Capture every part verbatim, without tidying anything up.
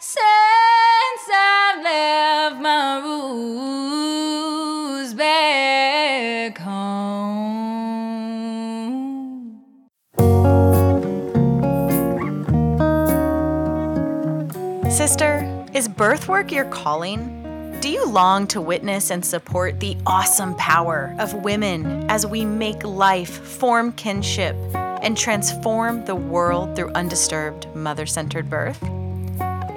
since I left my roots back home. Sister, is birth work your calling? Do you long to witness and support the awesome power of women as we make life, form kinship, and transform the world through undisturbed mother-centered birth?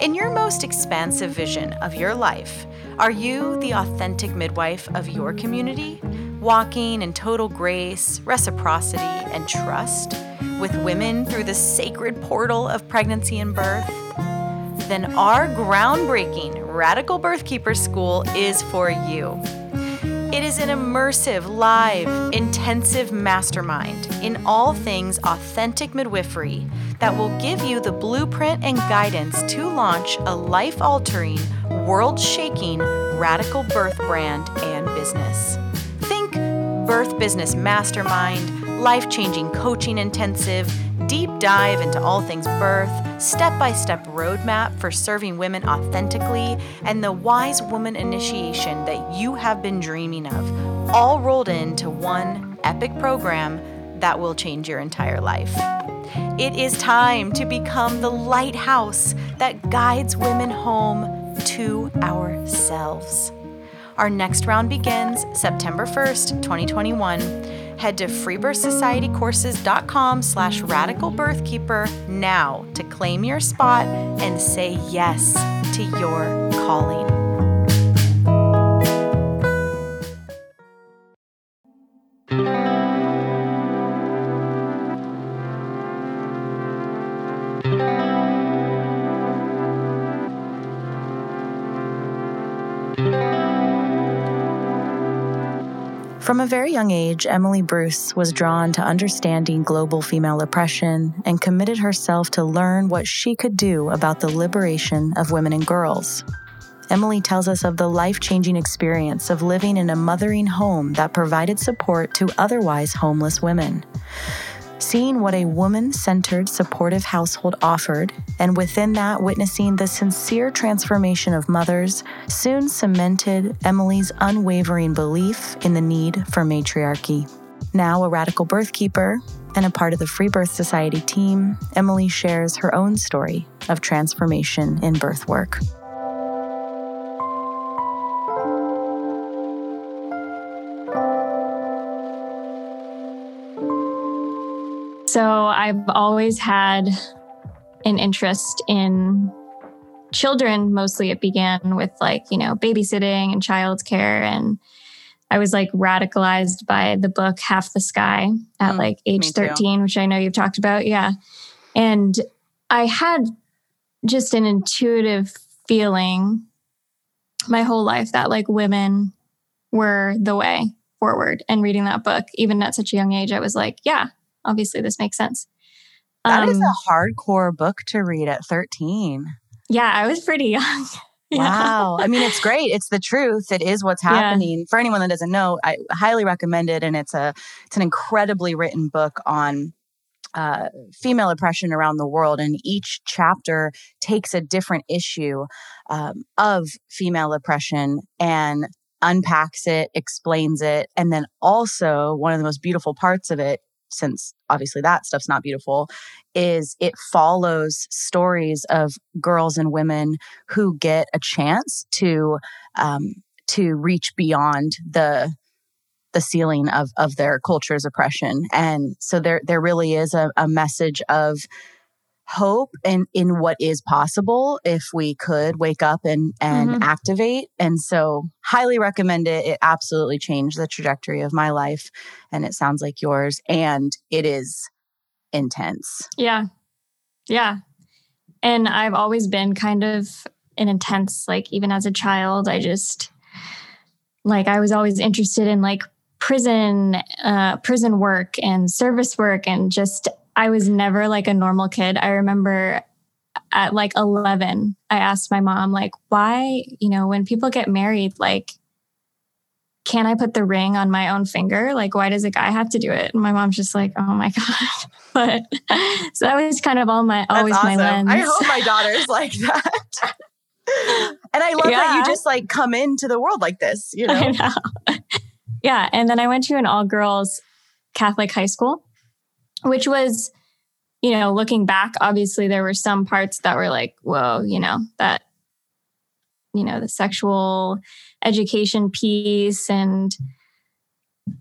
In your most expansive vision of your life, are you the authentic midwife of your community, walking in total grace, reciprocity, and trust with women through the sacred portal of pregnancy and birth? Then our groundbreaking Radical Birth Keeper School is for you. It is an immersive, live, intensive mastermind in all things authentic midwifery that will give you the blueprint and guidance to launch a life-altering, world-shaking radical birth brand and business. Think birth business mastermind, life-changing coaching intensive, deep dive into all things birth, step-by-step roadmap for serving women authentically, and the wise woman initiation that you have been dreaming of, all rolled into one epic program that will change your entire life. It is time to become the lighthouse that guides women home to ourselves. Our next round begins September first, twenty twenty-one. Head to freebirthsocietycourses.com slash radicalbirthkeeper now to claim your spot and say yes to your calling. From a very young age, Emily Bruce was drawn to understanding global female oppression and committed herself to learn what she could do about the liberation of women and girls. Emily tells us of the life-changing experience of living in a mothering home that provided support to otherwise homeless women. Seeing what a woman-centered, supportive household offered, and within that witnessing the sincere transformation of mothers, soon cemented Emily's unwavering belief in the need for matriarchy. Now a radical birth keeper and a part of the Free Birth Society team, Emily shares her own story of transformation in birth work. So I've always had an interest in children. Mostly it began with like, you know, babysitting and childcare. And I was like radicalized by the book Half the Sky at mm, like age thirteen, too. Which I know you've talked about. Yeah. And I had just an intuitive feeling my whole life that like women were the way forward. And reading that book, even at such a young age, I was like, yeah. Obviously, this makes sense. That um, is a hardcore book to read at thirteen. Yeah, I was pretty young. Yeah. Wow. I mean, it's great. It's the truth. It is what's happening. Yeah. For anyone that doesn't know, I highly recommend it. And it's a it's an incredibly written book on uh, female oppression around the world. And each chapter takes a different issue um, of female oppression and unpacks it, explains it. And then also, one of the most beautiful parts of it, since obviously that stuff's not beautiful, is it follows stories of girls and women who get a chance to um, to reach beyond the the ceiling of of their culture's oppression. And so there there really is a, a message of hope and in what is possible if we could wake up and and mm-hmm. activate. And so highly recommend it. It absolutely changed the trajectory of my life, and it sounds like yours. And it is intense. Yeah. Yeah. And I've always been kind of an intense, like even as a child, I just like I was always interested in like prison, uh, prison work and service work, and just I was never like a normal kid. I remember at like eleven, I asked my mom, like, why, you know, when people get married, like, can I put the ring on my own finger? Like, why does a guy have to do it? And my mom's just like, oh my God. But so that was kind of all my, That's always awesome. My lens. I hope my daughter's like that. And I love yeah. that you just like come into the world like this, you know? I know. Yeah. And then I went to an all girls Catholic high school, which was, you know, looking back, obviously there were some parts that were like, whoa, you know, that, you know, the sexual education piece and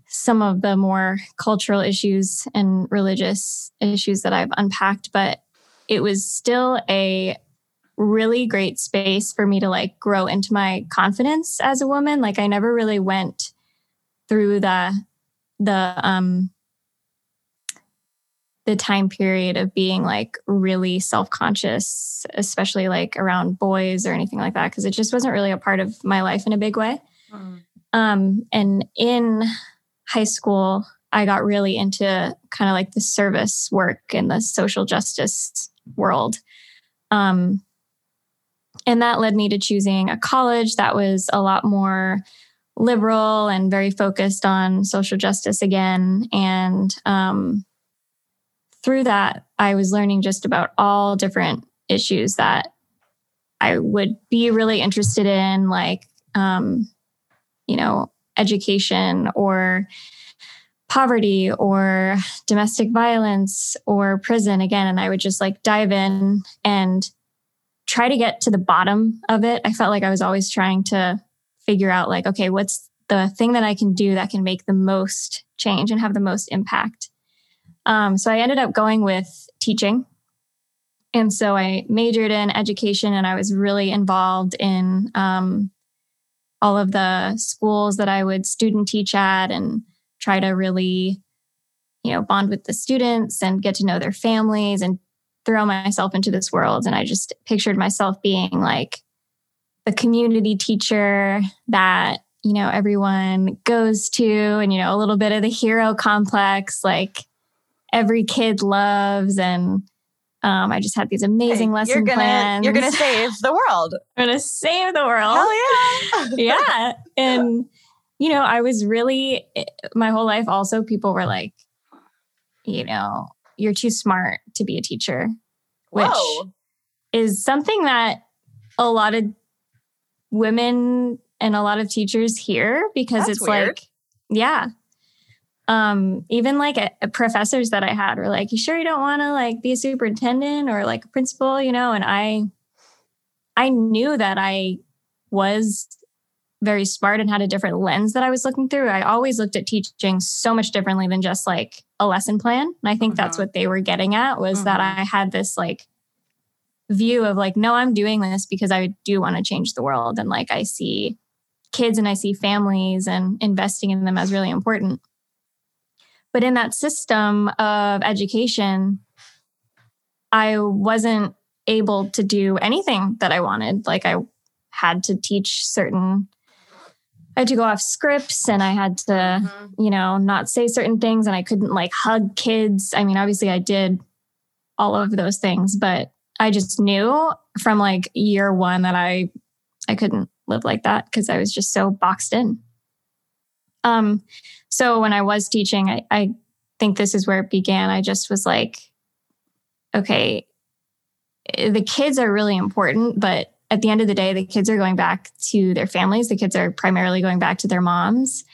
some of the more cultural issues and religious issues that I've unpacked, but it was still a really great space for me to like grow into my confidence as a woman. Like I never really went through the, the, um, the time period of being like really self-conscious, especially like around boys or anything like that, because it just wasn't really a part of my life in a big way. Mm. Um, and in high school, I got really into kind of like the service work and the social justice world. Um, and that led me to choosing a college that was a lot more liberal and very focused on social justice again. And, um, through that, I was learning just about all different issues that I would be really interested in, like, um, you know, education or poverty or domestic violence or prison again. And I would just like dive in and try to get to the bottom of it. I felt like I was always trying to figure out like, okay, what's the thing that I can do that can make the most change and have the most impact? Um, so I ended up going with teaching. And so I majored in education, and I was really involved in um, all of the schools that I would student teach at and try to really, you know, bond with the students and get to know their families and throw myself into this world. And I just pictured myself being like the community teacher that, you know, everyone goes to, and, you know, a little bit of the hero complex, like every kid loves. And um, I just had these amazing hey, lesson you're gonna, plans. You're going to save the world. I'm going to save the world. Hell yeah. Yeah. And, you know, I was really, my whole life also, people were like, you know, you're too smart to be a teacher, which Whoa. Is something that a lot of women and a lot of teachers hear, because That's it's weird. Like, yeah. Um, even like a, a professors that I had were like, you sure you don't want to like be a superintendent or like a principal, you know? And I, I knew that I was very smart and had a different lens that I was looking through. I always looked at teaching so much differently than just like a lesson plan. And I think mm-hmm. that's what they were getting at, was mm-hmm. that I had this like view of like, no, I'm doing this because I do want to change the world. And like, I see kids and I see families, and investing in them as really important. But in that system of education, I wasn't able to do anything that I wanted. Like I had to teach certain, I had to go off scripts, and I had to, mm-hmm. you know, not say certain things, and I couldn't like hug kids. I mean, obviously I did all of those things, but I just knew from like year one that I, I couldn't live like that because I was just so boxed in. Um, so when I was teaching, I, I think this is where it began. I just was like, okay, the kids are really important, but at the end of the day, the kids are going back to their families. The kids are primarily going back to their moms.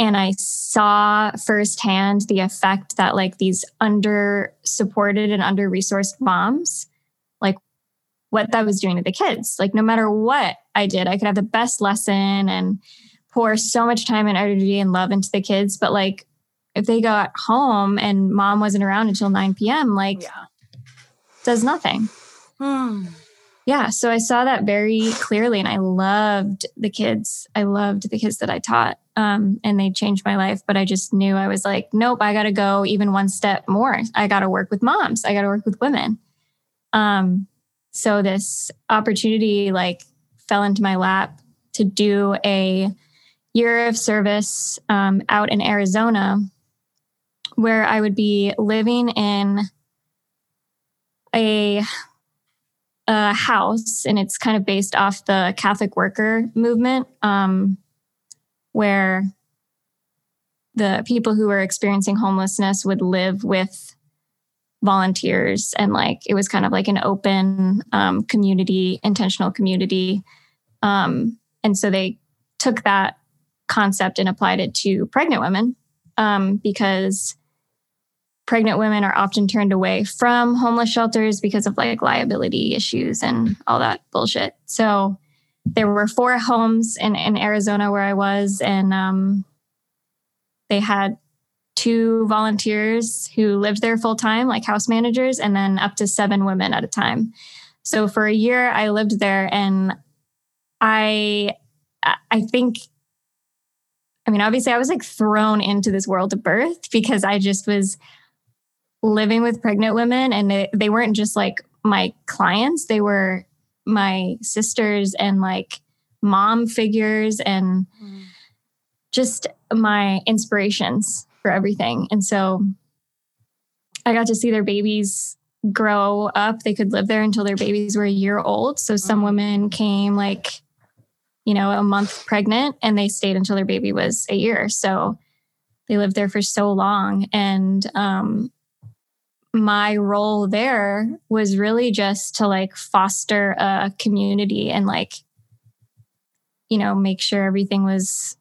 And I saw firsthand the effect that like these under supported and under resourced moms, like what that was doing to the kids. Like no matter what I did, I could have the best lesson and pour so much time and energy and love into the kids. But like if they got home and mom wasn't around until nine p.m., like yeah. does nothing. Hmm. Yeah. So I saw that very clearly and I loved the kids. I loved the kids that I taught um, and they changed my life. But I just knew I was like, nope, I got to go even one step more. I got to work with moms. I got to work with women. Um, so this opportunity like fell into my lap to do a year of service um, out in Arizona where I would be living in a... a house, and it's kind of based off the Catholic worker movement, um, where the people who were experiencing homelessness would live with volunteers. And like, it was kind of like an open, um, community, intentional community. Um, and so they took that concept and applied it to pregnant women, um, because pregnant women are often turned away from homeless shelters because of like liability issues and all that bullshit. So there were four homes in, in Arizona where I was, and um, they had two volunteers who lived there full time, like house managers, and then up to seven women at a time. So for a year I lived there, and I, I think, I mean, obviously I was like thrown into this world of birth because I just was living with pregnant women, and they, they weren't just like my clients, they were my sisters and like mom figures and mm. just my inspirations for everything. And so I got to see their babies grow up. They could live there until their babies were a year old. So some women came like, you know, a month pregnant, and they stayed until their baby was a year. So they lived there for so long. And, um, my role there was really just to like foster a community and like, you know, make sure everything was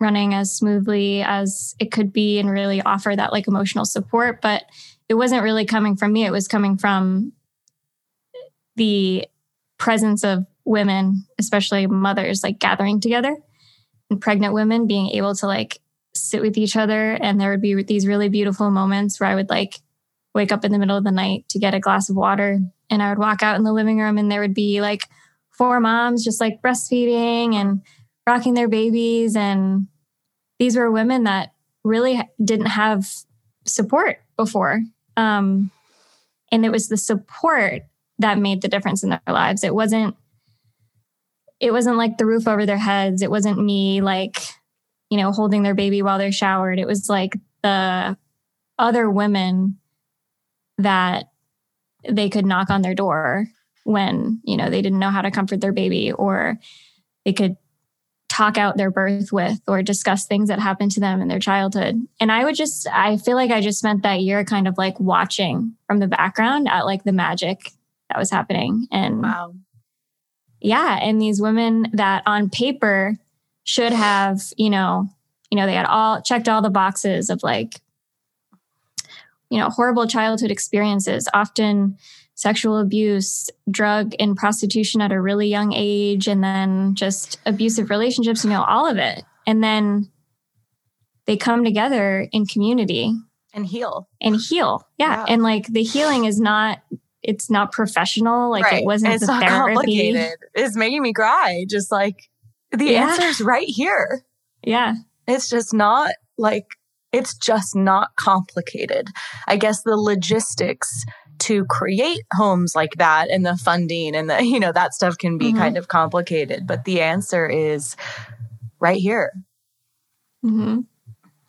running as smoothly as it could be and really offer that like emotional support. But it wasn't really coming from me. It was coming from the presence of women, especially mothers, like gathering together, and pregnant women being able to like sit with each other. And there would be these really beautiful moments where I would like wake up in the middle of the night to get a glass of water. And I would walk out in the living room, and there would be like four moms just like breastfeeding and rocking their babies. And these were women that really didn't have support before. Um, and it was the support that made the difference in their lives. It wasn't, it wasn't like the roof over their heads. It wasn't me like, you know, holding their baby while they're showered. It was like the other women that they could knock on their door when, you know, they didn't know how to comfort their baby, or they could talk out their birth with, or discuss things that happened to them in their childhood. And I would just, I feel like I just spent that year kind of like watching from the background at like the magic that was happening. And wow. yeah. And these women that on paper should have, you know, you know, they had all checked all the boxes of like, you know, horrible childhood experiences, often sexual abuse, drug and prostitution at a really young age, and then just abusive relationships, you know, all of it. And then they come together in community. And heal. And heal. Yeah. yeah. And like the healing is not, it's not professional. Like right. it wasn't it's the not therapy. Complicated. It's making me cry. Just like the yeah. answer is right here. Yeah. It's just not like, It's just not complicated. I guess the logistics to create homes like that and the funding and the, you know, that stuff can be mm-hmm. kind of complicated, but the answer is right here. Mm-hmm.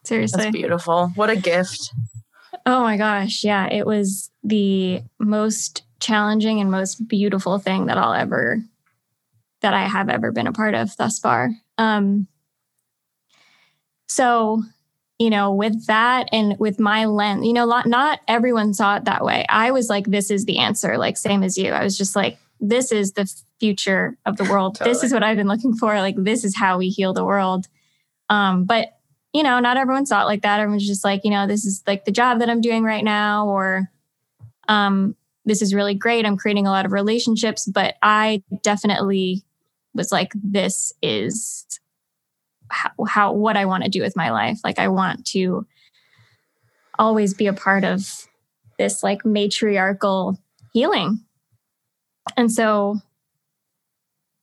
Seriously. That's beautiful. What a gift. Oh my gosh. Yeah. It was the most challenging and most beautiful thing that I'll ever, that I have ever been a part of thus far. Um, so you know, with that and with my lens, you know, not, not everyone saw it that way. I was like, this is the answer, like same as you. I was just like, this is the future of the world. Totally. This is what I've been looking for. Like, this is how we heal the world. Um, but, you know, not everyone saw it like that. Everyone's just like, you know, this is like the job that I'm doing right now, or um, this is really great. I'm creating a lot of relationships, but I definitely was like, this is how, how what I want to do with my life. Like, I want to always be a part of this like matriarchal healing. And so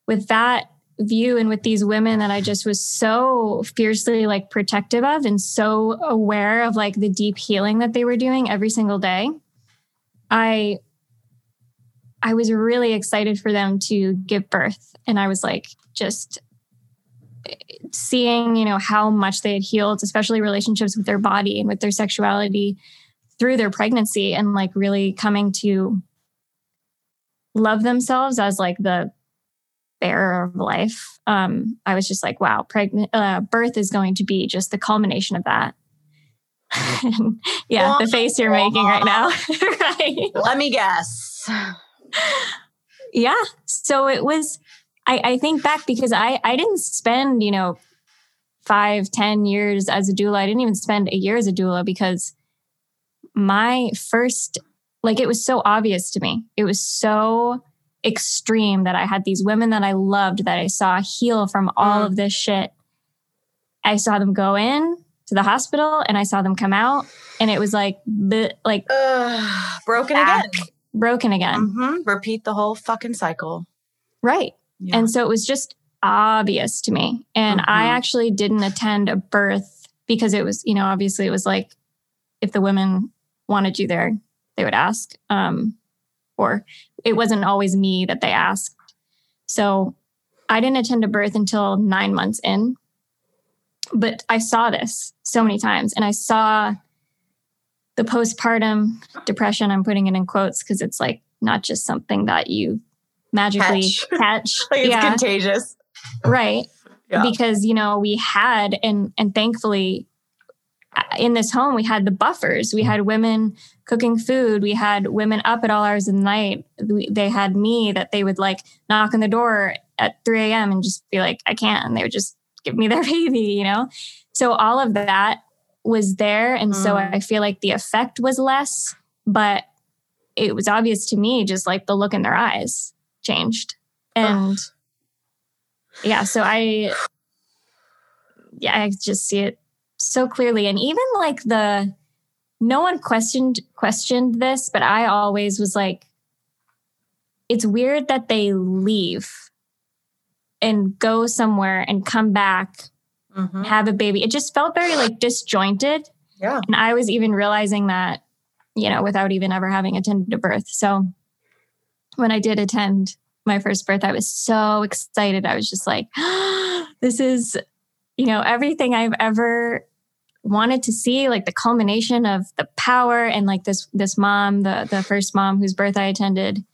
with that view and with these women that I just was so fiercely like protective of and so aware of like the deep healing that they were doing every single day, I I was really excited for them to give birth. And I was like, just seeing, you know, how much they had healed, especially relationships with their body and with their sexuality through their pregnancy, and like really coming to love themselves as like the bearer of life. Um, I was just like, wow, pregnant uh, birth is going to be just the culmination of that. And yeah, the face you're making right now. Right? Let me guess. Yeah. So it was, I, I think back because I, I didn't spend, you know, five, ten years as a doula. I didn't even spend a year as a doula because my first, like, it was so obvious to me. It was so extreme that I had these women that I loved, that I saw heal from all mm. of this shit. I saw them go in to the hospital and I saw them come out, and it was like, like Ugh, broken back, again, broken again. Mm-hmm. Repeat the whole fucking cycle. Right. Yeah. And so it was just obvious to me. And mm-hmm. I actually didn't attend a birth because it was, you know, obviously it was like, if the women wanted you there, they would ask, um, or it wasn't always me that they asked. So I didn't attend a birth until nine months in, but I saw this so many times. And I saw the postpartum depression. I'm putting it in quotes because it's like not just something that you magically catch. catch. Like, it's yeah. contagious. Right. Yeah. Because, you know, we had, and and thankfully in this home, we had the buffers. We had women cooking food. We had women up at all hours of the night. We, they had me that they would like knock on the door at three a.m. and just be like, I can't. And they would just give me their baby, you know? So all of that was there. And mm. so I feel like the effect was less, but it was obvious to me, just like the look in their eyes changed. And yeah, so I, yeah, I just see it so clearly. And even like the, no one questioned, questioned this, but I always was like, it's weird that they leave and go somewhere and come back, mm-hmm. have a baby. It just felt very like disjointed. Yeah. And I was even realizing that, you know, without even ever having attended a birth. So when I did attend my first birth, I was so excited. I was just like, oh, this is, you know, everything I've ever wanted to see, like the culmination of the power. And like this, this mom, the, the first mom whose birth I attended,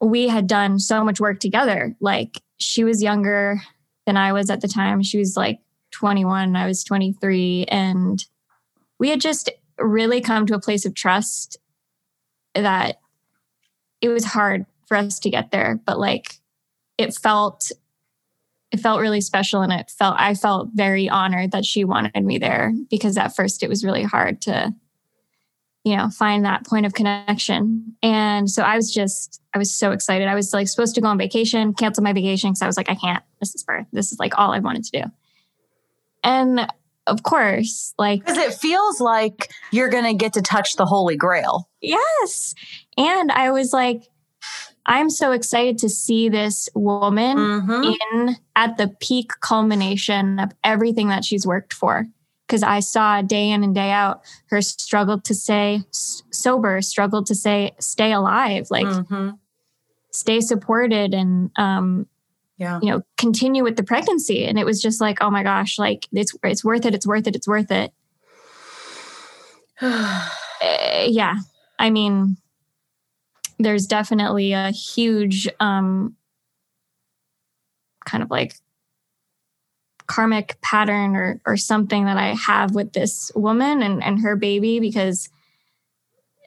we had done so much work together. Like, she was younger than I was at the time. She was like twenty-one, I was twenty-three. And we had just really come to a place of trust that it was hard for us to get there, but like it felt It felt really special, and it felt I felt very honored that she wanted me there, because at first it was really hard to, you know, find that point of connection. And so I was just, I was so excited. I was like supposed to go on vacation, cancel my vacation because I was like, I can't. This is birth. This is like all I wanted to do. And of course, like, because it feels like you're gonna get to touch the Holy Grail. Yes, and I was like, I'm so excited to see this woman mm-hmm. in at the peak culmination of everything that she's worked for. Because I saw day in and day out her struggle to stay sober, struggle to stay, stay alive, like mm-hmm. stay supported, and um, yeah, you know, continue with the pregnancy. And it was just like, oh my gosh, like it's it's worth it, it's worth it, it's worth it. uh, yeah, I mean. There's definitely a huge um, kind of like karmic pattern or or something that I have with this woman and, and her baby, because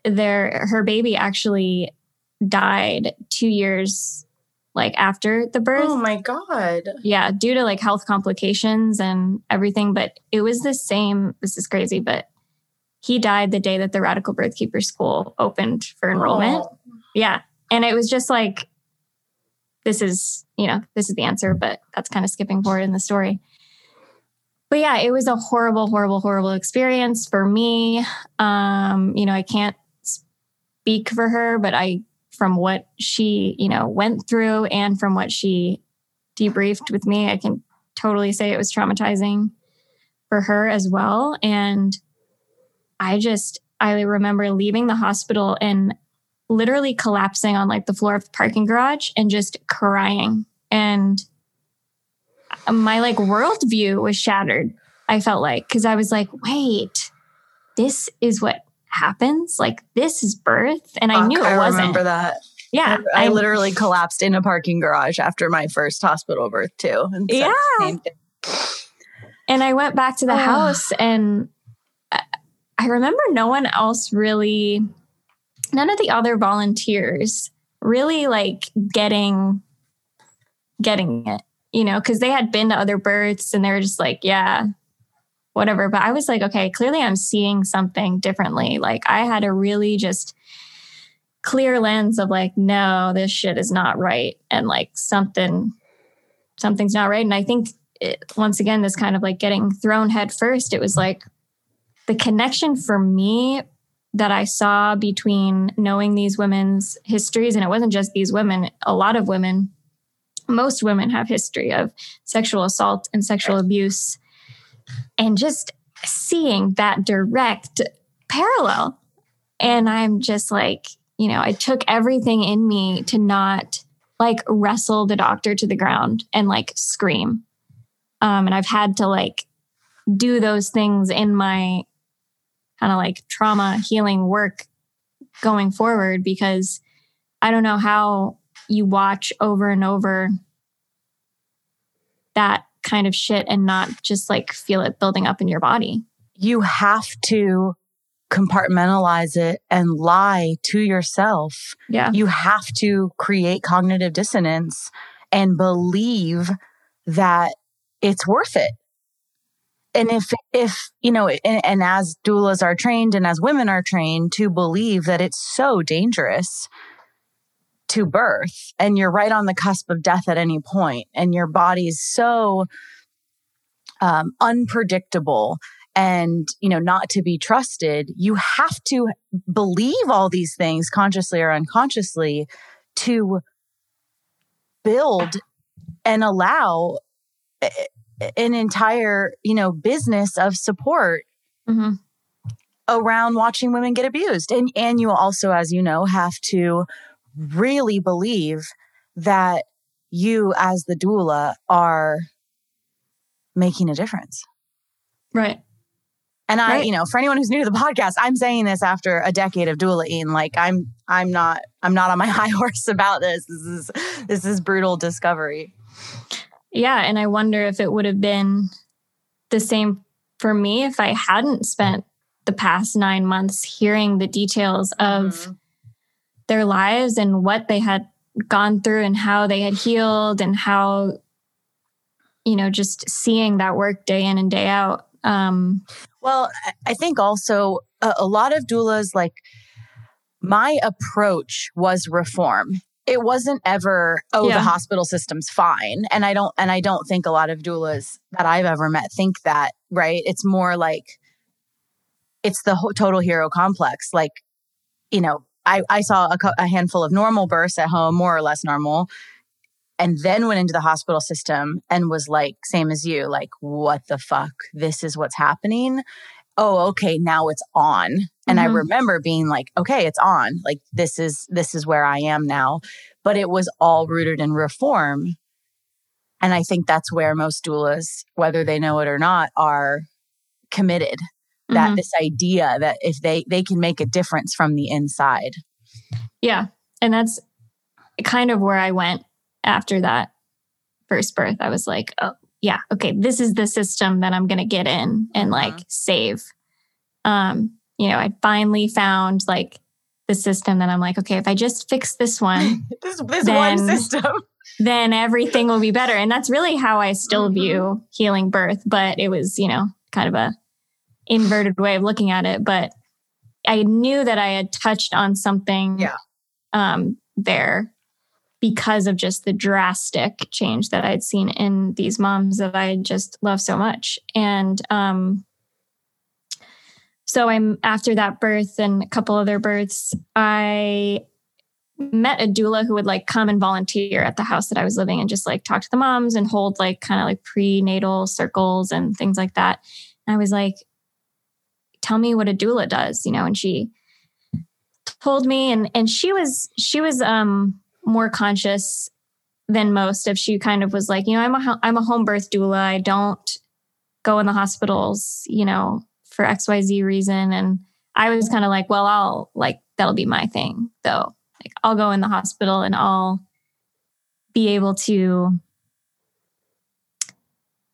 their her baby actually died two years like after the birth. Oh my God. Yeah, due to like health complications and everything. But it was the same. This is crazy, but he died the day that the Radical Birth Keeper School opened for enrollment. Oh. Yeah. And it was just like, this is, you know, this is the answer, but that's kind of skipping forward in the story. But yeah, it was a horrible, horrible, horrible experience for me. Um, you know, I can't speak for her, but I, from what she, you know, went through and from what she debriefed with me, I can totally say it was traumatizing for her as well. And I just, I remember leaving the hospital and literally collapsing on like the floor of the parking garage and just crying. And my like worldview was shattered, I felt like, because I was like, wait, this is what happens? Like, this is birth. And I Fuck, knew it I wasn't. I remember that. Yeah. I, I, I literally collapsed in a parking garage after my first hospital birth too. And so yeah. And I went back to the house and I remember no one else really, none of the other volunteers really like getting, getting it, you know, because they had been to other births and they were just like, yeah, whatever. But I was like, okay, clearly I'm seeing something differently. Like I had a really just clear lens of like, no, this shit is not right. And like something, something's not right. And I think it, once again, this kind of like getting thrown head first, it was like, the connection for me that I saw between knowing these women's histories, and it wasn't just these women, a lot of women, most women have history of sexual assault and sexual abuse, and just seeing that direct parallel. And I'm just like, you know, I took everything in me to not like wrestle the doctor to the ground and like scream. Um, and I've had to like do those things in my kind of like trauma healing work going forward, because I don't know how you watch over and over that kind of shit and not just like feel it building up in your body. You have to compartmentalize it and lie to yourself. Yeah. You have to create cognitive dissonance and believe that it's worth it. And if, if you know, and, and as doulas are trained and as women are trained to believe that it's so dangerous to birth and you're right on the cusp of death at any point and your body's so um, unpredictable and, you know, not to be trusted, you have to believe all these things consciously or unconsciously to build and allow an entire, you know, business of support mm-hmm. around watching women get abused. And, and you also, as you know, have to really believe that you as the doula are making a difference. Right. And I, right. you know, for anyone who's new to the podcast, I'm saying this after a decade of doulaing. Like I'm, I'm not, I'm not on my high horse about this. This is, this is brutal discovery. Yeah. And I wonder if it would have been the same for me if I hadn't spent the past nine months hearing the details of mm-hmm. their lives and what they had gone through and how they had healed and how, you know, just seeing that work day in and day out. Um, well, I think also a, a lot of doulas, like my approach was reform. It wasn't ever, oh, yeah. the hospital system's fine. And I don't, and I don't think a lot of doulas that I've ever met think that, right? It's more like, it's the whole total hero complex. Like, you know, I, I saw a, a handful of normal births at home, more or less normal, and then went into the hospital system and was like, same as you, like, what the fuck? This is what's happening. Oh, okay, now it's on. And mm-hmm. I remember being like, okay, it's on. Like, this is this is where I am now. But it was all rooted in reform. And I think that's where most doulas, whether they know it or not, are committed. Mm-hmm. That this idea that if they, they can make a difference from the inside. Yeah. And that's kind of where I went after that first birth. I was like, oh, yeah, okay, this is the system that I'm going to get in and like uh-huh. save. Um, you know, I finally found like the system that I'm like, okay, if I just fix this one, this, this then, one system, then everything will be better. And that's really how I still mm-hmm. view healing birth. But it was, you know, kind of a inverted way of looking at it, but I knew that I had touched on something yeah. um, there because of just the drastic change that I'd seen in these moms that I just love so much. And um, so I'm after that birth and a couple other births, I met a doula who would like come and volunteer at the house that I was living and just like talk to the moms and hold like kind of like prenatal circles and things like that. And I was like, tell me what a doula does, you know? And she told me, and, and she was, she was, um, more conscious than most of, she kind of was like, you know, I'm a, I'm a home birth doula. I don't go in the hospitals, you know, for X Y Z reason. And I was kind of like, well, I'll like, that'll be my thing though. Like I'll go in the hospital and I'll be able to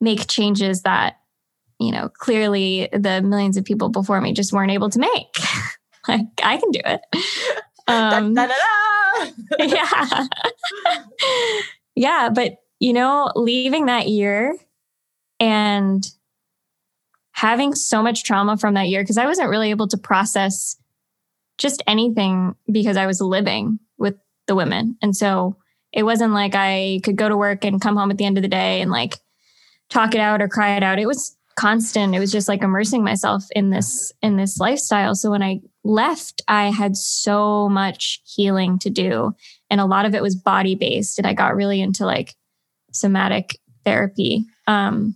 make changes that, you know, clearly the millions of people before me just weren't able to make. Like I can do it. Um, da, da, da, da. yeah. yeah. But, you know, leaving that year and having so much trauma from that year, because I wasn't really able to process just anything because I was living with the women. And so it wasn't like I could go to work and come home at the end of the day and like talk it out or cry it out. It was constant. It was just like immersing myself in this, in this lifestyle. So when I left, I had so much healing to do. And a lot of it was body based. And I got really into like somatic therapy. Um,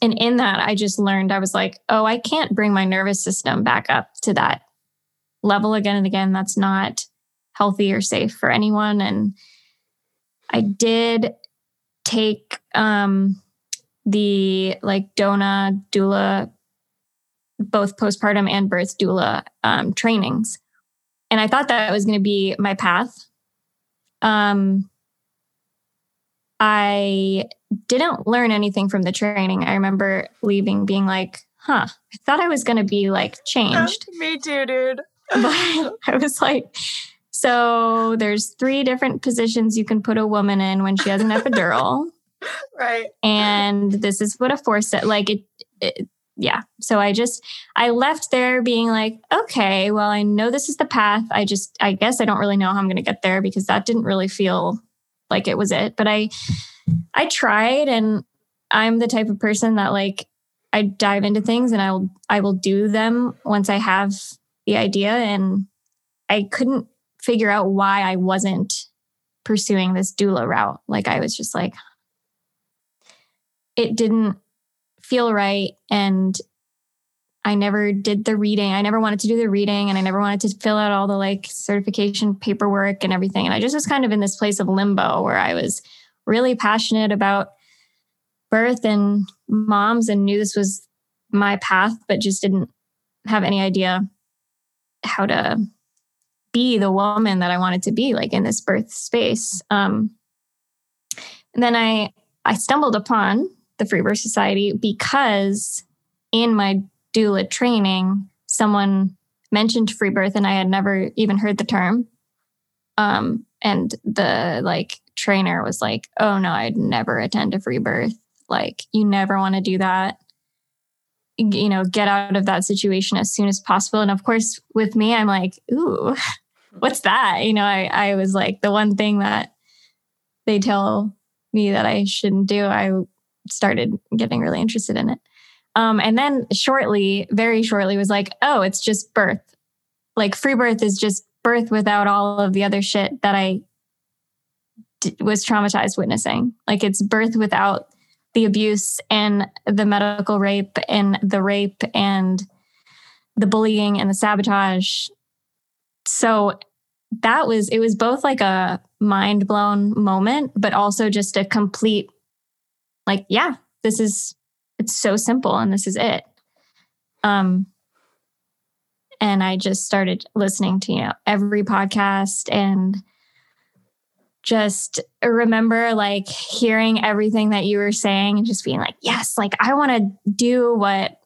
and in that, I just learned, I was like, oh, I can't bring my nervous system back up to that level again and again. That's not healthy or safe for anyone. And I did take um, the like D O N A, doula, both postpartum and birth doula um, trainings. And I thought that was going to be my path. Um, I didn't learn anything from the training. I remember leaving being like, huh, I thought I was going to be like changed. Oh, me too, dude. But I was like, so there's three different positions you can put a woman in when she has an epidural. Right. And this is what a forceps, like it, it, yeah. So I just, I left there being like, okay, well, I know this is the path. I just, I guess I don't really know how I'm going to get there because that didn't really feel like it was it. But I, I tried, and I'm the type of person that like, I dive into things and I will, I will do them once I have the idea. And I couldn't figure out why I wasn't pursuing this doula route. Like I was just like, it didn't feel right. And I never did the reading. I never wanted to do the reading, and I never wanted to fill out all the like certification paperwork and everything. And I just was kind of in this place of limbo where I was really passionate about birth and moms and knew this was my path, but just didn't have any idea how to be the woman that I wanted to be, like in this birth space. Um, and then I, I stumbled upon the Free Birth Society because in my doula training, someone mentioned free birth, and I had never even heard the term. Um, and the like trainer was like, oh no, I'd never attend a free birth. Like you never want to do that. You know, get out of that situation as soon as possible. And of course, with me, I'm like, ooh, what's that? You know, I, I was like, the one thing that they tell me that I shouldn't do, I started getting really interested in it. Um, and then shortly, very shortly was like, oh, it's just birth. Like free birth is just birth without all of the other shit that I d- was traumatized witnessing. Like it's birth without the abuse and the medical rape and the rape and the bullying and the sabotage. So that was, it was both like a mind blown moment, but also just a complete, like, yeah, this is, it's so simple and this is it. Um, and I just started listening to, you know, every podcast and just remember like hearing everything that you were saying and just being like, yes, like I want to do what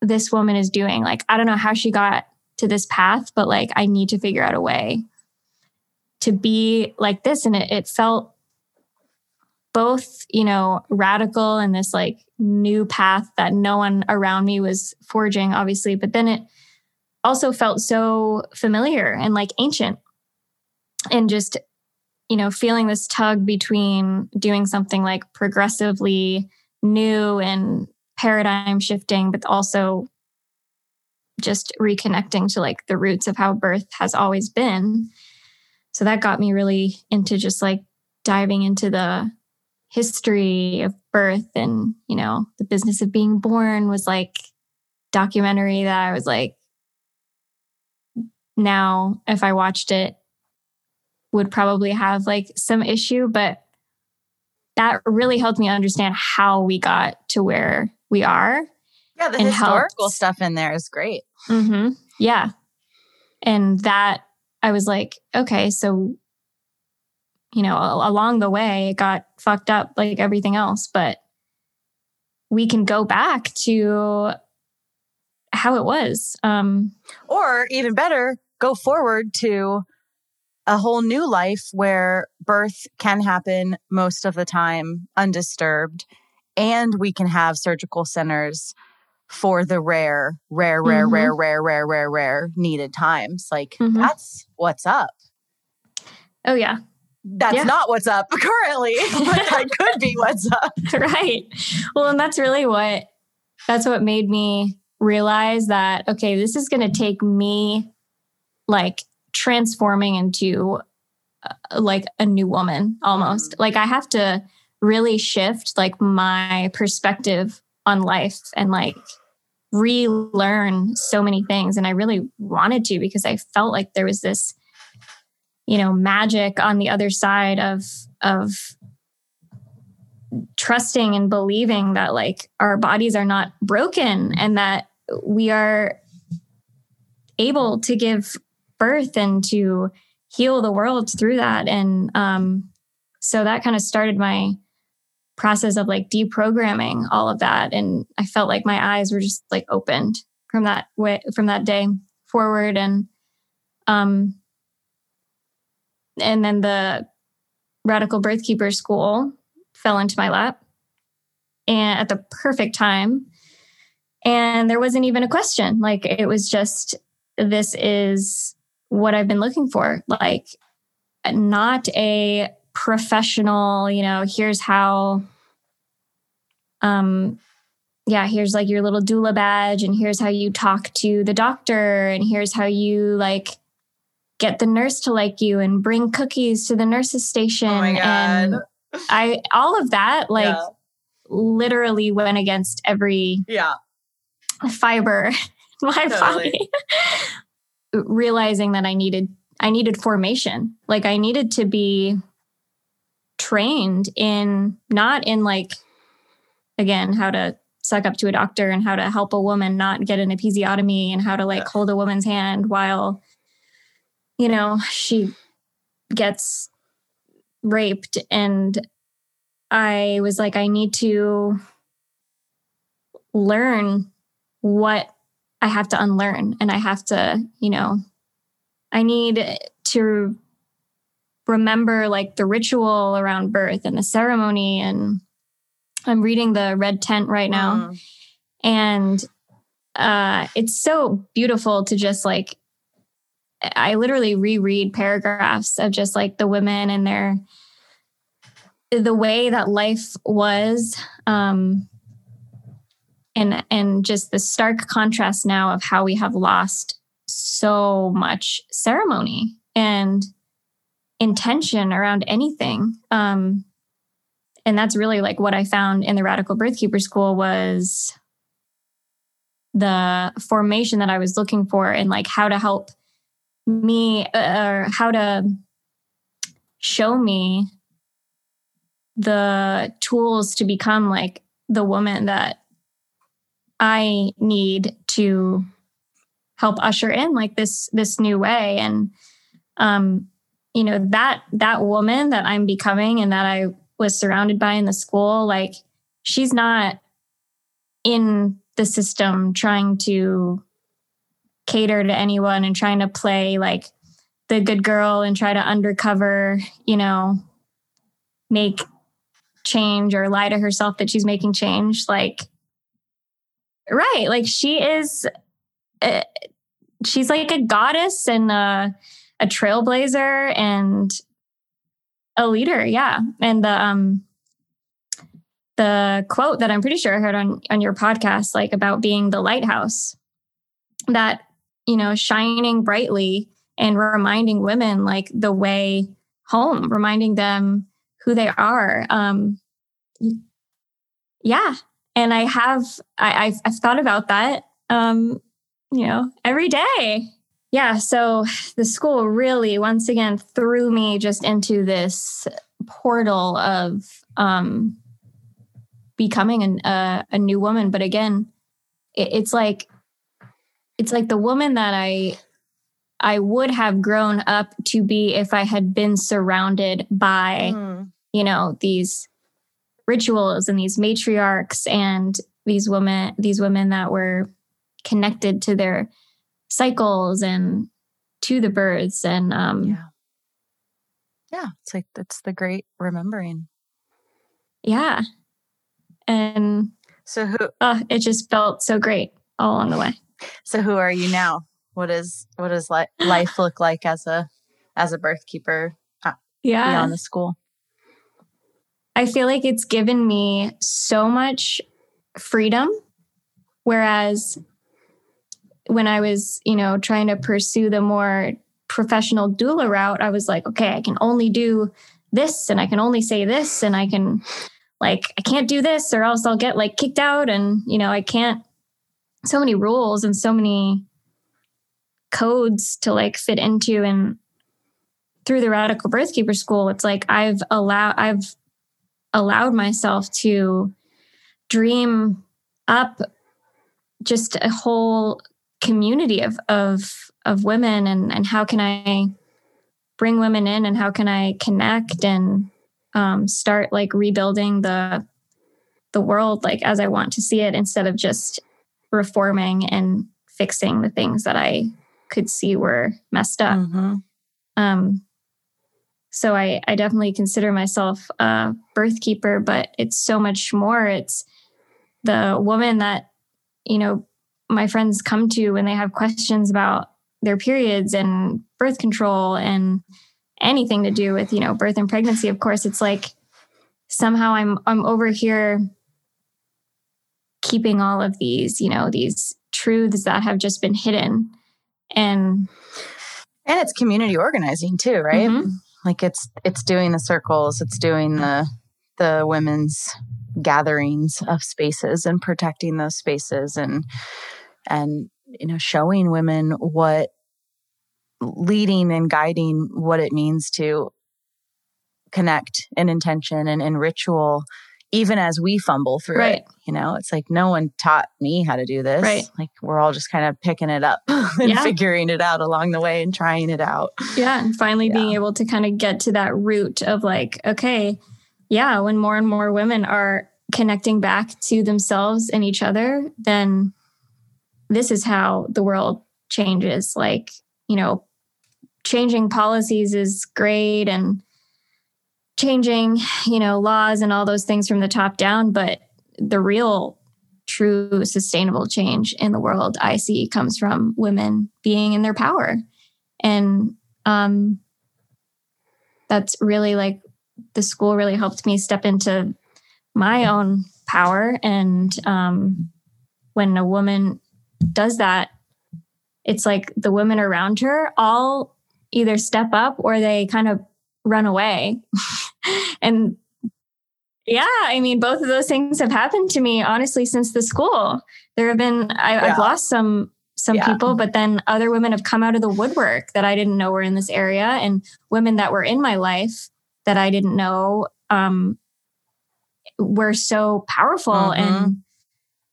this woman is doing. Like, I don't know how she got to this path, but like, I need to figure out a way to be like this. And it, it felt both, you know, radical and this like new path that no one around me was forging, obviously. But then it also felt so familiar and like ancient, and just, you know, feeling this tug between doing something like progressively new and paradigm shifting, but also just reconnecting to like the roots of how birth has always been. So that got me really into just like diving into the history of birth, and, you know, The Business of Being Born was like documentary that I was like, now if I watched it, would probably have like some issue, but that really helped me understand how we got to where we are. Yeah, the historical helped. stuff in there is great. Mm-hmm. Yeah. And that I was like, okay, so, you know, along the way, it got fucked up like everything else, but we can go back to how it was. Um, or even better, go forward to a whole new life where birth can happen most of the time undisturbed, and we can have surgical centers for the rare, rare, rare, mm-hmm. rare, rare, rare, rare, rare needed times. Like, mm-hmm. that's what's up. Oh, yeah. That's yeah. not what's up currently, but that could be what's up. Right. Well, and that's really what, that's what made me realize that, okay, this is going to take me like transforming into uh, like a new woman almost. Mm-hmm. Like I have to really shift like my perspective on life and like relearn so many things. And I really wanted to, because I felt like there was this, you know, magic on the other side of, of trusting and believing that like our bodies are not broken and that we are able to give birth and to heal the world through that. And um, so that kind of started my process of like deprogramming all of that. And I felt like my eyes were just like opened from that way, from that day forward. And, um, and then the Radical Birth Keeper School fell into my lap, and at the perfect time. And there wasn't even a question. Like, it was just, this is what I've been looking for. Like, not a professional, you know, here's how, um, yeah, here's like your little doula badge, and here's how you talk to the doctor, and here's how you like get the nurse to like you and bring cookies to the nurse's station. Oh my God. And I, all of that, like yeah. literally went against every yeah. fiber in my totally. body, realizing that I needed, I needed formation. Like I needed to be trained in, not in like, again, how to suck up to a doctor and how to help a woman not get an episiotomy and how to like yeah. hold a woman's hand while, you know, she gets raped. And I was like, I need to learn what I have to unlearn. And I have to, you know, I need to remember like the ritual around birth and the ceremony. And I'm reading The Red Tent right now. Mm. And uh, it's so beautiful to just like, I literally reread paragraphs of just like the women and their, the way that life was, um, and, and just the stark contrast now of how we have lost so much ceremony and intention around anything. Um, and that's really like what I found in the Radical Birth Keeper School was the formation that I was looking for, and like how to help me uh, or how to show me the tools to become like the woman that I need to help usher in like this, this new way. And, um, you know, that, that woman that I'm becoming and that I was surrounded by in the school, like she's not in the system trying to cater to anyone and trying to play like the good girl and try to undercover, you know, make change or lie to herself that she's making change. Like, right. Like she is, uh, she's like a goddess and a, a trailblazer and a leader. Yeah. And the, um, the quote that I'm pretty sure I heard on, on your podcast, like about being the lighthouse that, you know, shining brightly and reminding women like the way home, reminding them who they are. Um, yeah. And I have, I, I've, I've thought about that, um, you know, every day. Yeah. So the school really, once again, threw me just into this portal of, um, becoming an, uh, a new woman. But again, it, it's like, it's like the woman that I, I would have grown up to be if I had been surrounded by, mm. you know, these rituals and these matriarchs and these women, these women that were connected to their cycles and to the births. And, um, yeah. Yeah. It's like, that's the great remembering. Yeah. And so who, uh, it just felt so great all along the way. So who are you now? What is, what does li- life look like as a, as a birth keeper ah, yeah. beyond the school? I feel like it's given me so much freedom. Whereas when I was, you know, trying to pursue the more professional doula route, I was like, okay, I can only do this and I can only say this and I can like, I can't do this or else I'll get like kicked out. And, you know, I can't, so many rules and so many codes to like fit into. And through the Radical Birth Keeper School, it's like I've allowed I've allowed myself to dream up just a whole community of of of women and and how can I bring women in and how can I connect and um, start like rebuilding the the world like as I want to see it instead of just reforming and fixing the things that I could see were messed up. Mm-hmm. Um, so I, I definitely consider myself a birth keeper, but it's so much more. It's the woman that, you know, my friends come to when they have questions about their periods and birth control and anything to do with, you know, birth and pregnancy. Of course, it's like somehow I'm, I'm over here keeping all of these, you know, these truths that have just been hidden. And and it's community organizing too, right? Mm-hmm. Like it's it's doing the circles, it's doing the the women's gatherings of spaces and protecting those spaces and and you know showing women what leading and guiding what it means to connect in intention and in ritual. Even as we fumble through right. it, you know, it's like, no one taught me how to do this. Right. Like we're all just kind of picking it up and yeah. figuring it out along the way and trying it out. Yeah. And finally yeah. being able to kind of get to that root of like, okay, yeah. When more and more women are connecting back to themselves and each other, then this is how the world changes. Like, you know, changing policies is great. And changing, you know, laws and all those things from the top down, but the real true sustainable change in the world I see comes from women being in their power. And um, that's really like the school really helped me step into my own power. And um, when a woman does that, it's like the women around her all either step up or they kind of run away. And yeah, I mean, both of those things have happened to me, honestly, since the school. There have been, I, yeah. I've lost some, some yeah. people, but then other women have come out of the woodwork that I didn't know were in this area and women that were in my life that I didn't know um, were so powerful. Mm-hmm. And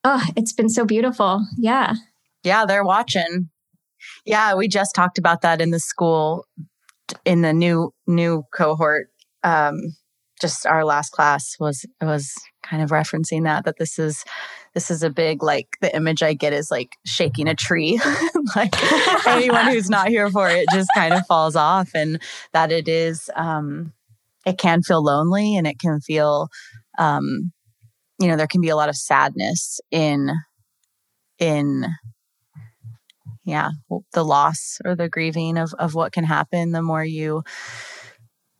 oh, it's been so beautiful. Yeah. Yeah. They're watching. Yeah. We just talked about that in the school in the new, new cohort. Um, just our last class was, was kind of referencing that, that this is, this is a big, like the image I get is like shaking a tree, like anyone who's not here for it just kind of falls off. And that it is, um, it can feel lonely and it can feel um, you know, there can be a lot of sadness in, in, yeah, the loss or the grieving of, of what can happen the more you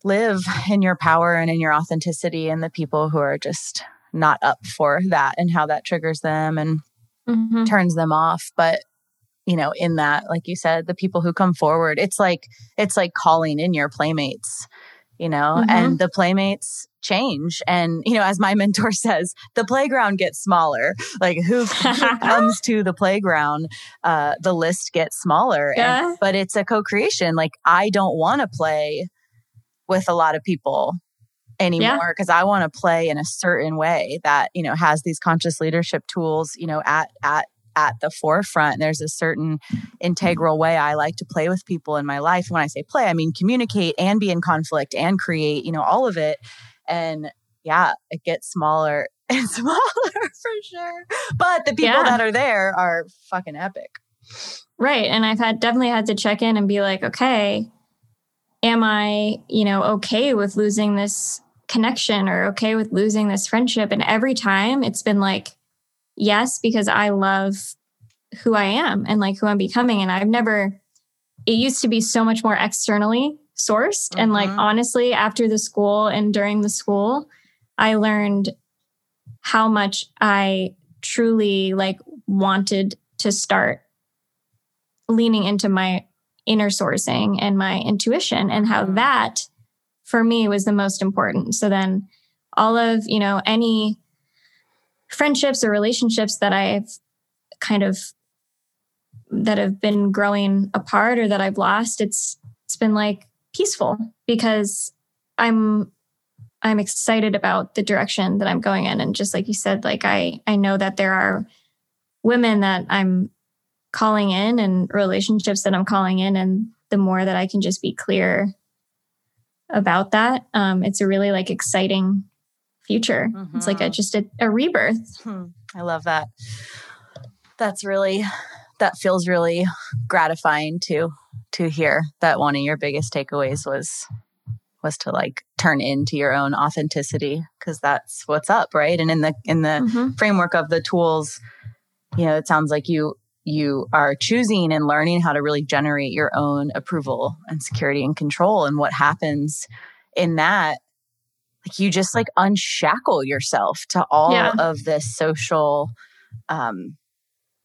live in your power and in your authenticity, and the people who are just not up for that and how that triggers them and mm-hmm. turns them off. But, you know, in that, like you said, the people who come forward, it's like, it's like calling in your playmates, you know, mm-hmm. and the playmates change. And, you know, as my mentor says, the playground gets smaller. Like who, who comes to the playground, uh, the list gets smaller, yeah. and, but it's a co-creation. Like I don't want to play with a lot of people anymore because yeah. I want to play in a certain way that, you know, has these conscious leadership tools, you know, at, at, at the forefront. There's a certain integral way I like to play with people in my life. When I say play, I mean communicate and be in conflict and create, you know, all of it. And yeah, it gets smaller and smaller for sure. But the people yeah. that are there are fucking epic. Right. And I've had definitely had to check in and be like, okay, am I, you know, okay with losing this connection or okay with losing this friendship? And every time it's been like, yes, because I love who I am and like who I'm becoming. And I've never, it used to be so much more externally sourced. Mm-hmm. And like, honestly, after the school and during the school, I learned how much I truly like wanted to start leaning into my inner sourcing and my intuition and how that for me was the most important. So then all of, you know, any friendships or relationships that I've kind of, that have been growing apart or that I've lost, it's, it's been like peaceful because I'm, I'm excited about the direction that I'm going in. And just like you said, like, I, I know that there are women that I'm calling in and relationships that I'm calling in. And the more that I can just be clear about that, um, it's a really like exciting future. Mm-hmm. It's like a, just a, a rebirth. Hmm. I love that. That's really, that feels really gratifying to, to hear that one of your biggest takeaways was, was to like turn into your own authenticity. Cause that's what's up. Right. And in the, in the mm-hmm. framework of the tools, you know, it sounds like you, you are choosing and learning how to really generate your own approval and security and control. And what happens in that, like you just like unshackle yourself to all yeah. of this social um,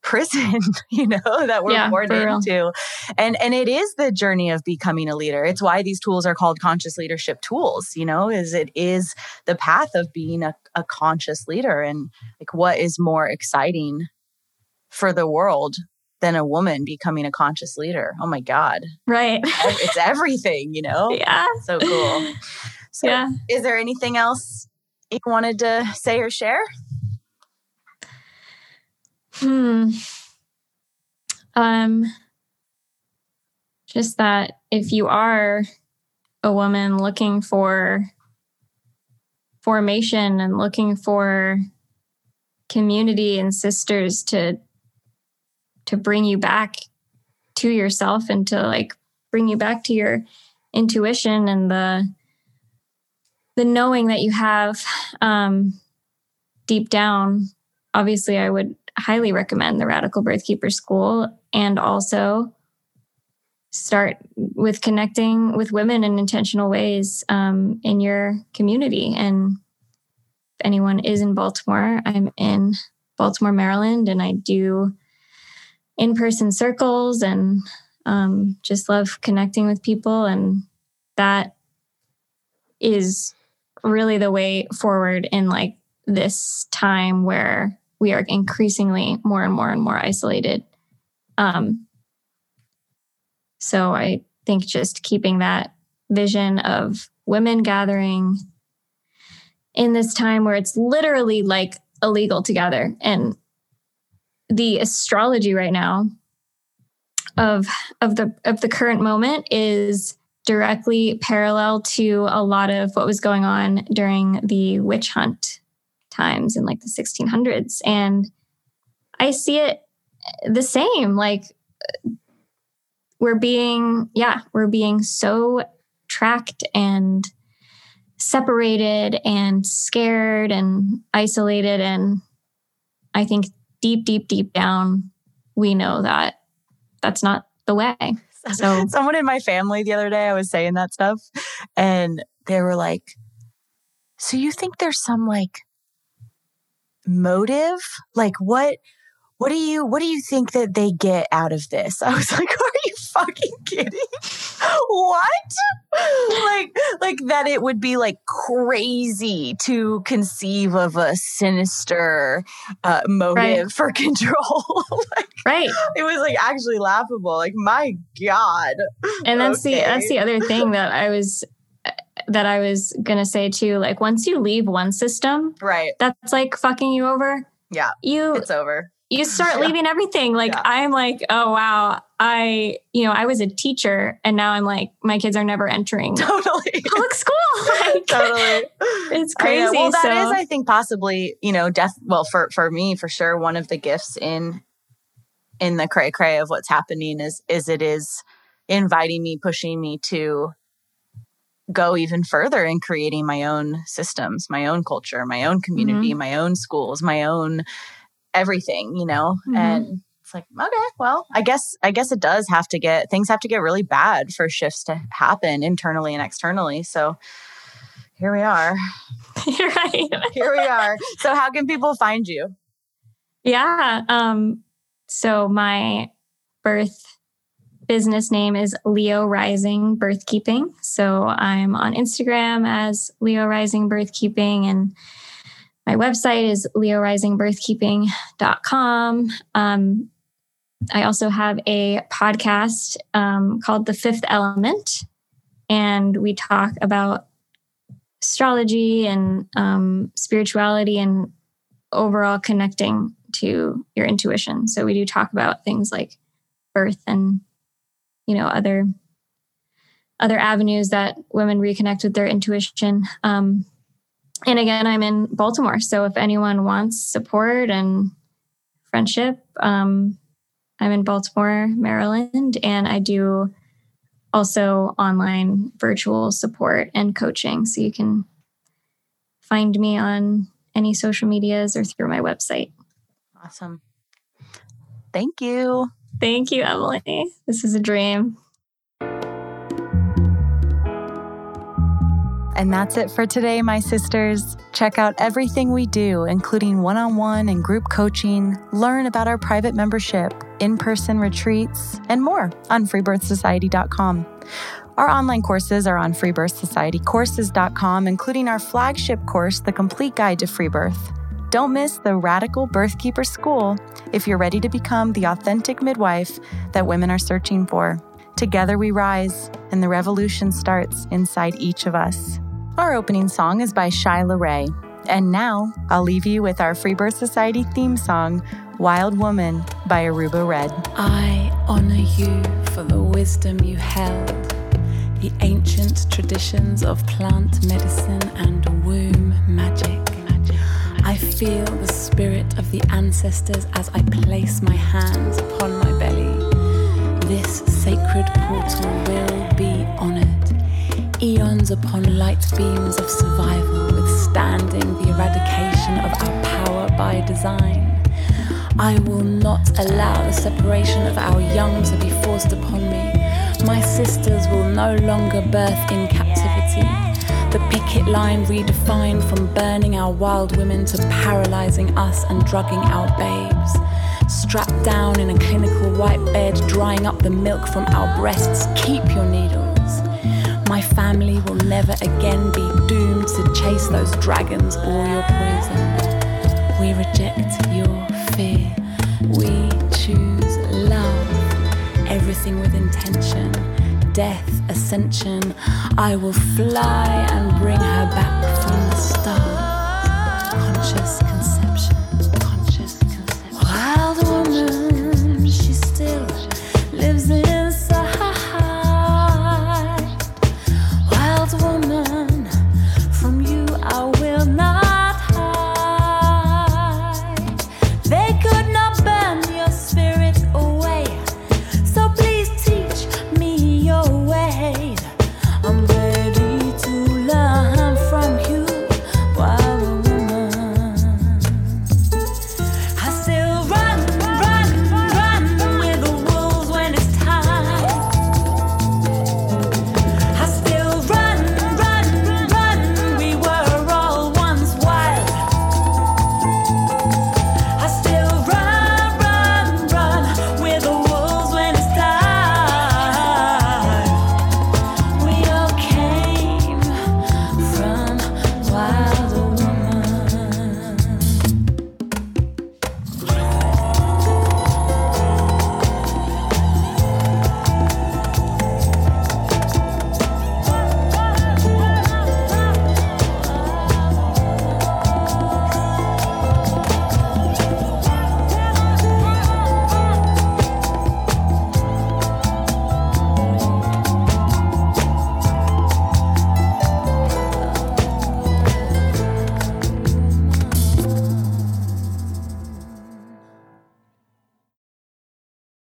prison, you know, that we're yeah, born into. And, and it is the journey of becoming a leader. It's why these tools are called conscious leadership tools, you know, is it is the path of being a, a conscious leader. And like, what is more exciting for the world than a woman becoming a conscious leader? Oh my God. Right. It's everything, you know? Yeah. So cool. So yeah. Is there anything else you wanted to say or share? Hmm. Um, just that if you are a woman looking for formation and looking for community and sisters to, to bring you back to yourself and to like bring you back to your intuition and the, the knowing that you have um, deep down, obviously I would highly recommend the Radical Birth Keeper School, and also start with connecting with women in intentional ways um, in your community. And if anyone is in Baltimore, I'm in Baltimore, Maryland, and I do in-person circles and um, just love connecting with people. And that is really the way forward in like this time where we are increasingly more and more and more isolated. Um, so I think just keeping that vision of women gathering in this time where it's literally like illegal to gather, and the astrology right now of, of the, of the current moment is directly parallel to a lot of what was going on during the witch hunt times in like the sixteen hundreds. And I see it the same, like we're being, yeah, we're being so tracked and separated and scared and isolated. And I think deep, deep, deep down, we know that that's not the way. So someone in my family the other day, I was saying that stuff and they were like, so you think there's some like motive? Like what, what do you, what do you think that they get out of this? I was like, are you fucking kidding? What? Like, like that it would be like crazy to conceive of a sinister uh, motive right. for control. Like, right. It was like actually laughable. Like, my God. And that's okay. the, that's the other thing that I was, that I was going to say too. Like once you leave one system, right. That's like fucking you over. Yeah. You, it's over. You start leaving yeah. everything. Like yeah. I'm like, oh wow. I, you know, I was a teacher and now I'm like, my kids are never entering totally. public school. Like, totally. It's crazy. Well, that so. is, I think possibly, you know, death. Well, for, for me, for sure. One of the gifts in, in the cray cray of what's happening is, is it is inviting me, pushing me to go even further in creating my own systems, my own culture, my own community, mm-hmm. my own schools, my own everything, you know? Mm-hmm. And it's like, okay, well, I guess, I guess it does have to get, things have to get really bad for shifts to happen internally and externally. So here we are. You're right. Here we are. So how can people find you? Yeah. Um, so my birth business name is Leo Rising Birthkeeping. So I'm on Instagram as Leo Rising Birthkeeping, and my website is leo rising birthkeeping dot com. Um, I also have a podcast um, called The Fifth Element, and we talk about astrology and um, spirituality and overall connecting to your intuition. So we do talk about things like birth and, you know, other other avenues that women reconnect with their intuition. Um, and again, I'm in Baltimore. So if anyone wants support and friendship, um, I'm in Baltimore, Maryland. And I do also online virtual support and coaching. So you can find me on any social medias or through my website. Awesome. Thank you. Thank you, Emily. This is a dream. And that's it for today, my sisters. Check out everything we do, including one-on-one and group coaching. Learn about our private membership, in-person retreats, and more on free birth society dot com. Our online courses are on free birth society courses dot com, including our flagship course, The Complete Guide to Free Birth. Don't miss the Radical Birth Keeper School if you're ready to become the authentic midwife that women are searching for. Together we rise, and the revolution starts inside each of us. Our opening song is by Shia LaRae. And now I'll leave you with our Free Birth Society theme song, Wild Woman by Aruba Red. I honor you for the wisdom you held, the ancient traditions of plant medicine and womb magic. I feel the spirit of the ancestors as I place my hands upon my belly. This sacred portal will be honoured. Eons upon light beams of survival, withstanding the eradication of our power by design. I will not allow the separation of our young to be forced upon me. My sisters will no longer birth in captivity. The picket line redefined from burning our wild women to paralysing us and drugging our babes. Strapped down in a clinical white bed, drying up the milk from our breasts. Keep your needles. My family will never again be doomed to chase those dragons or your poison. We reject your fear. We choose love. Everything with intention. Death, ascension, I will fly and bring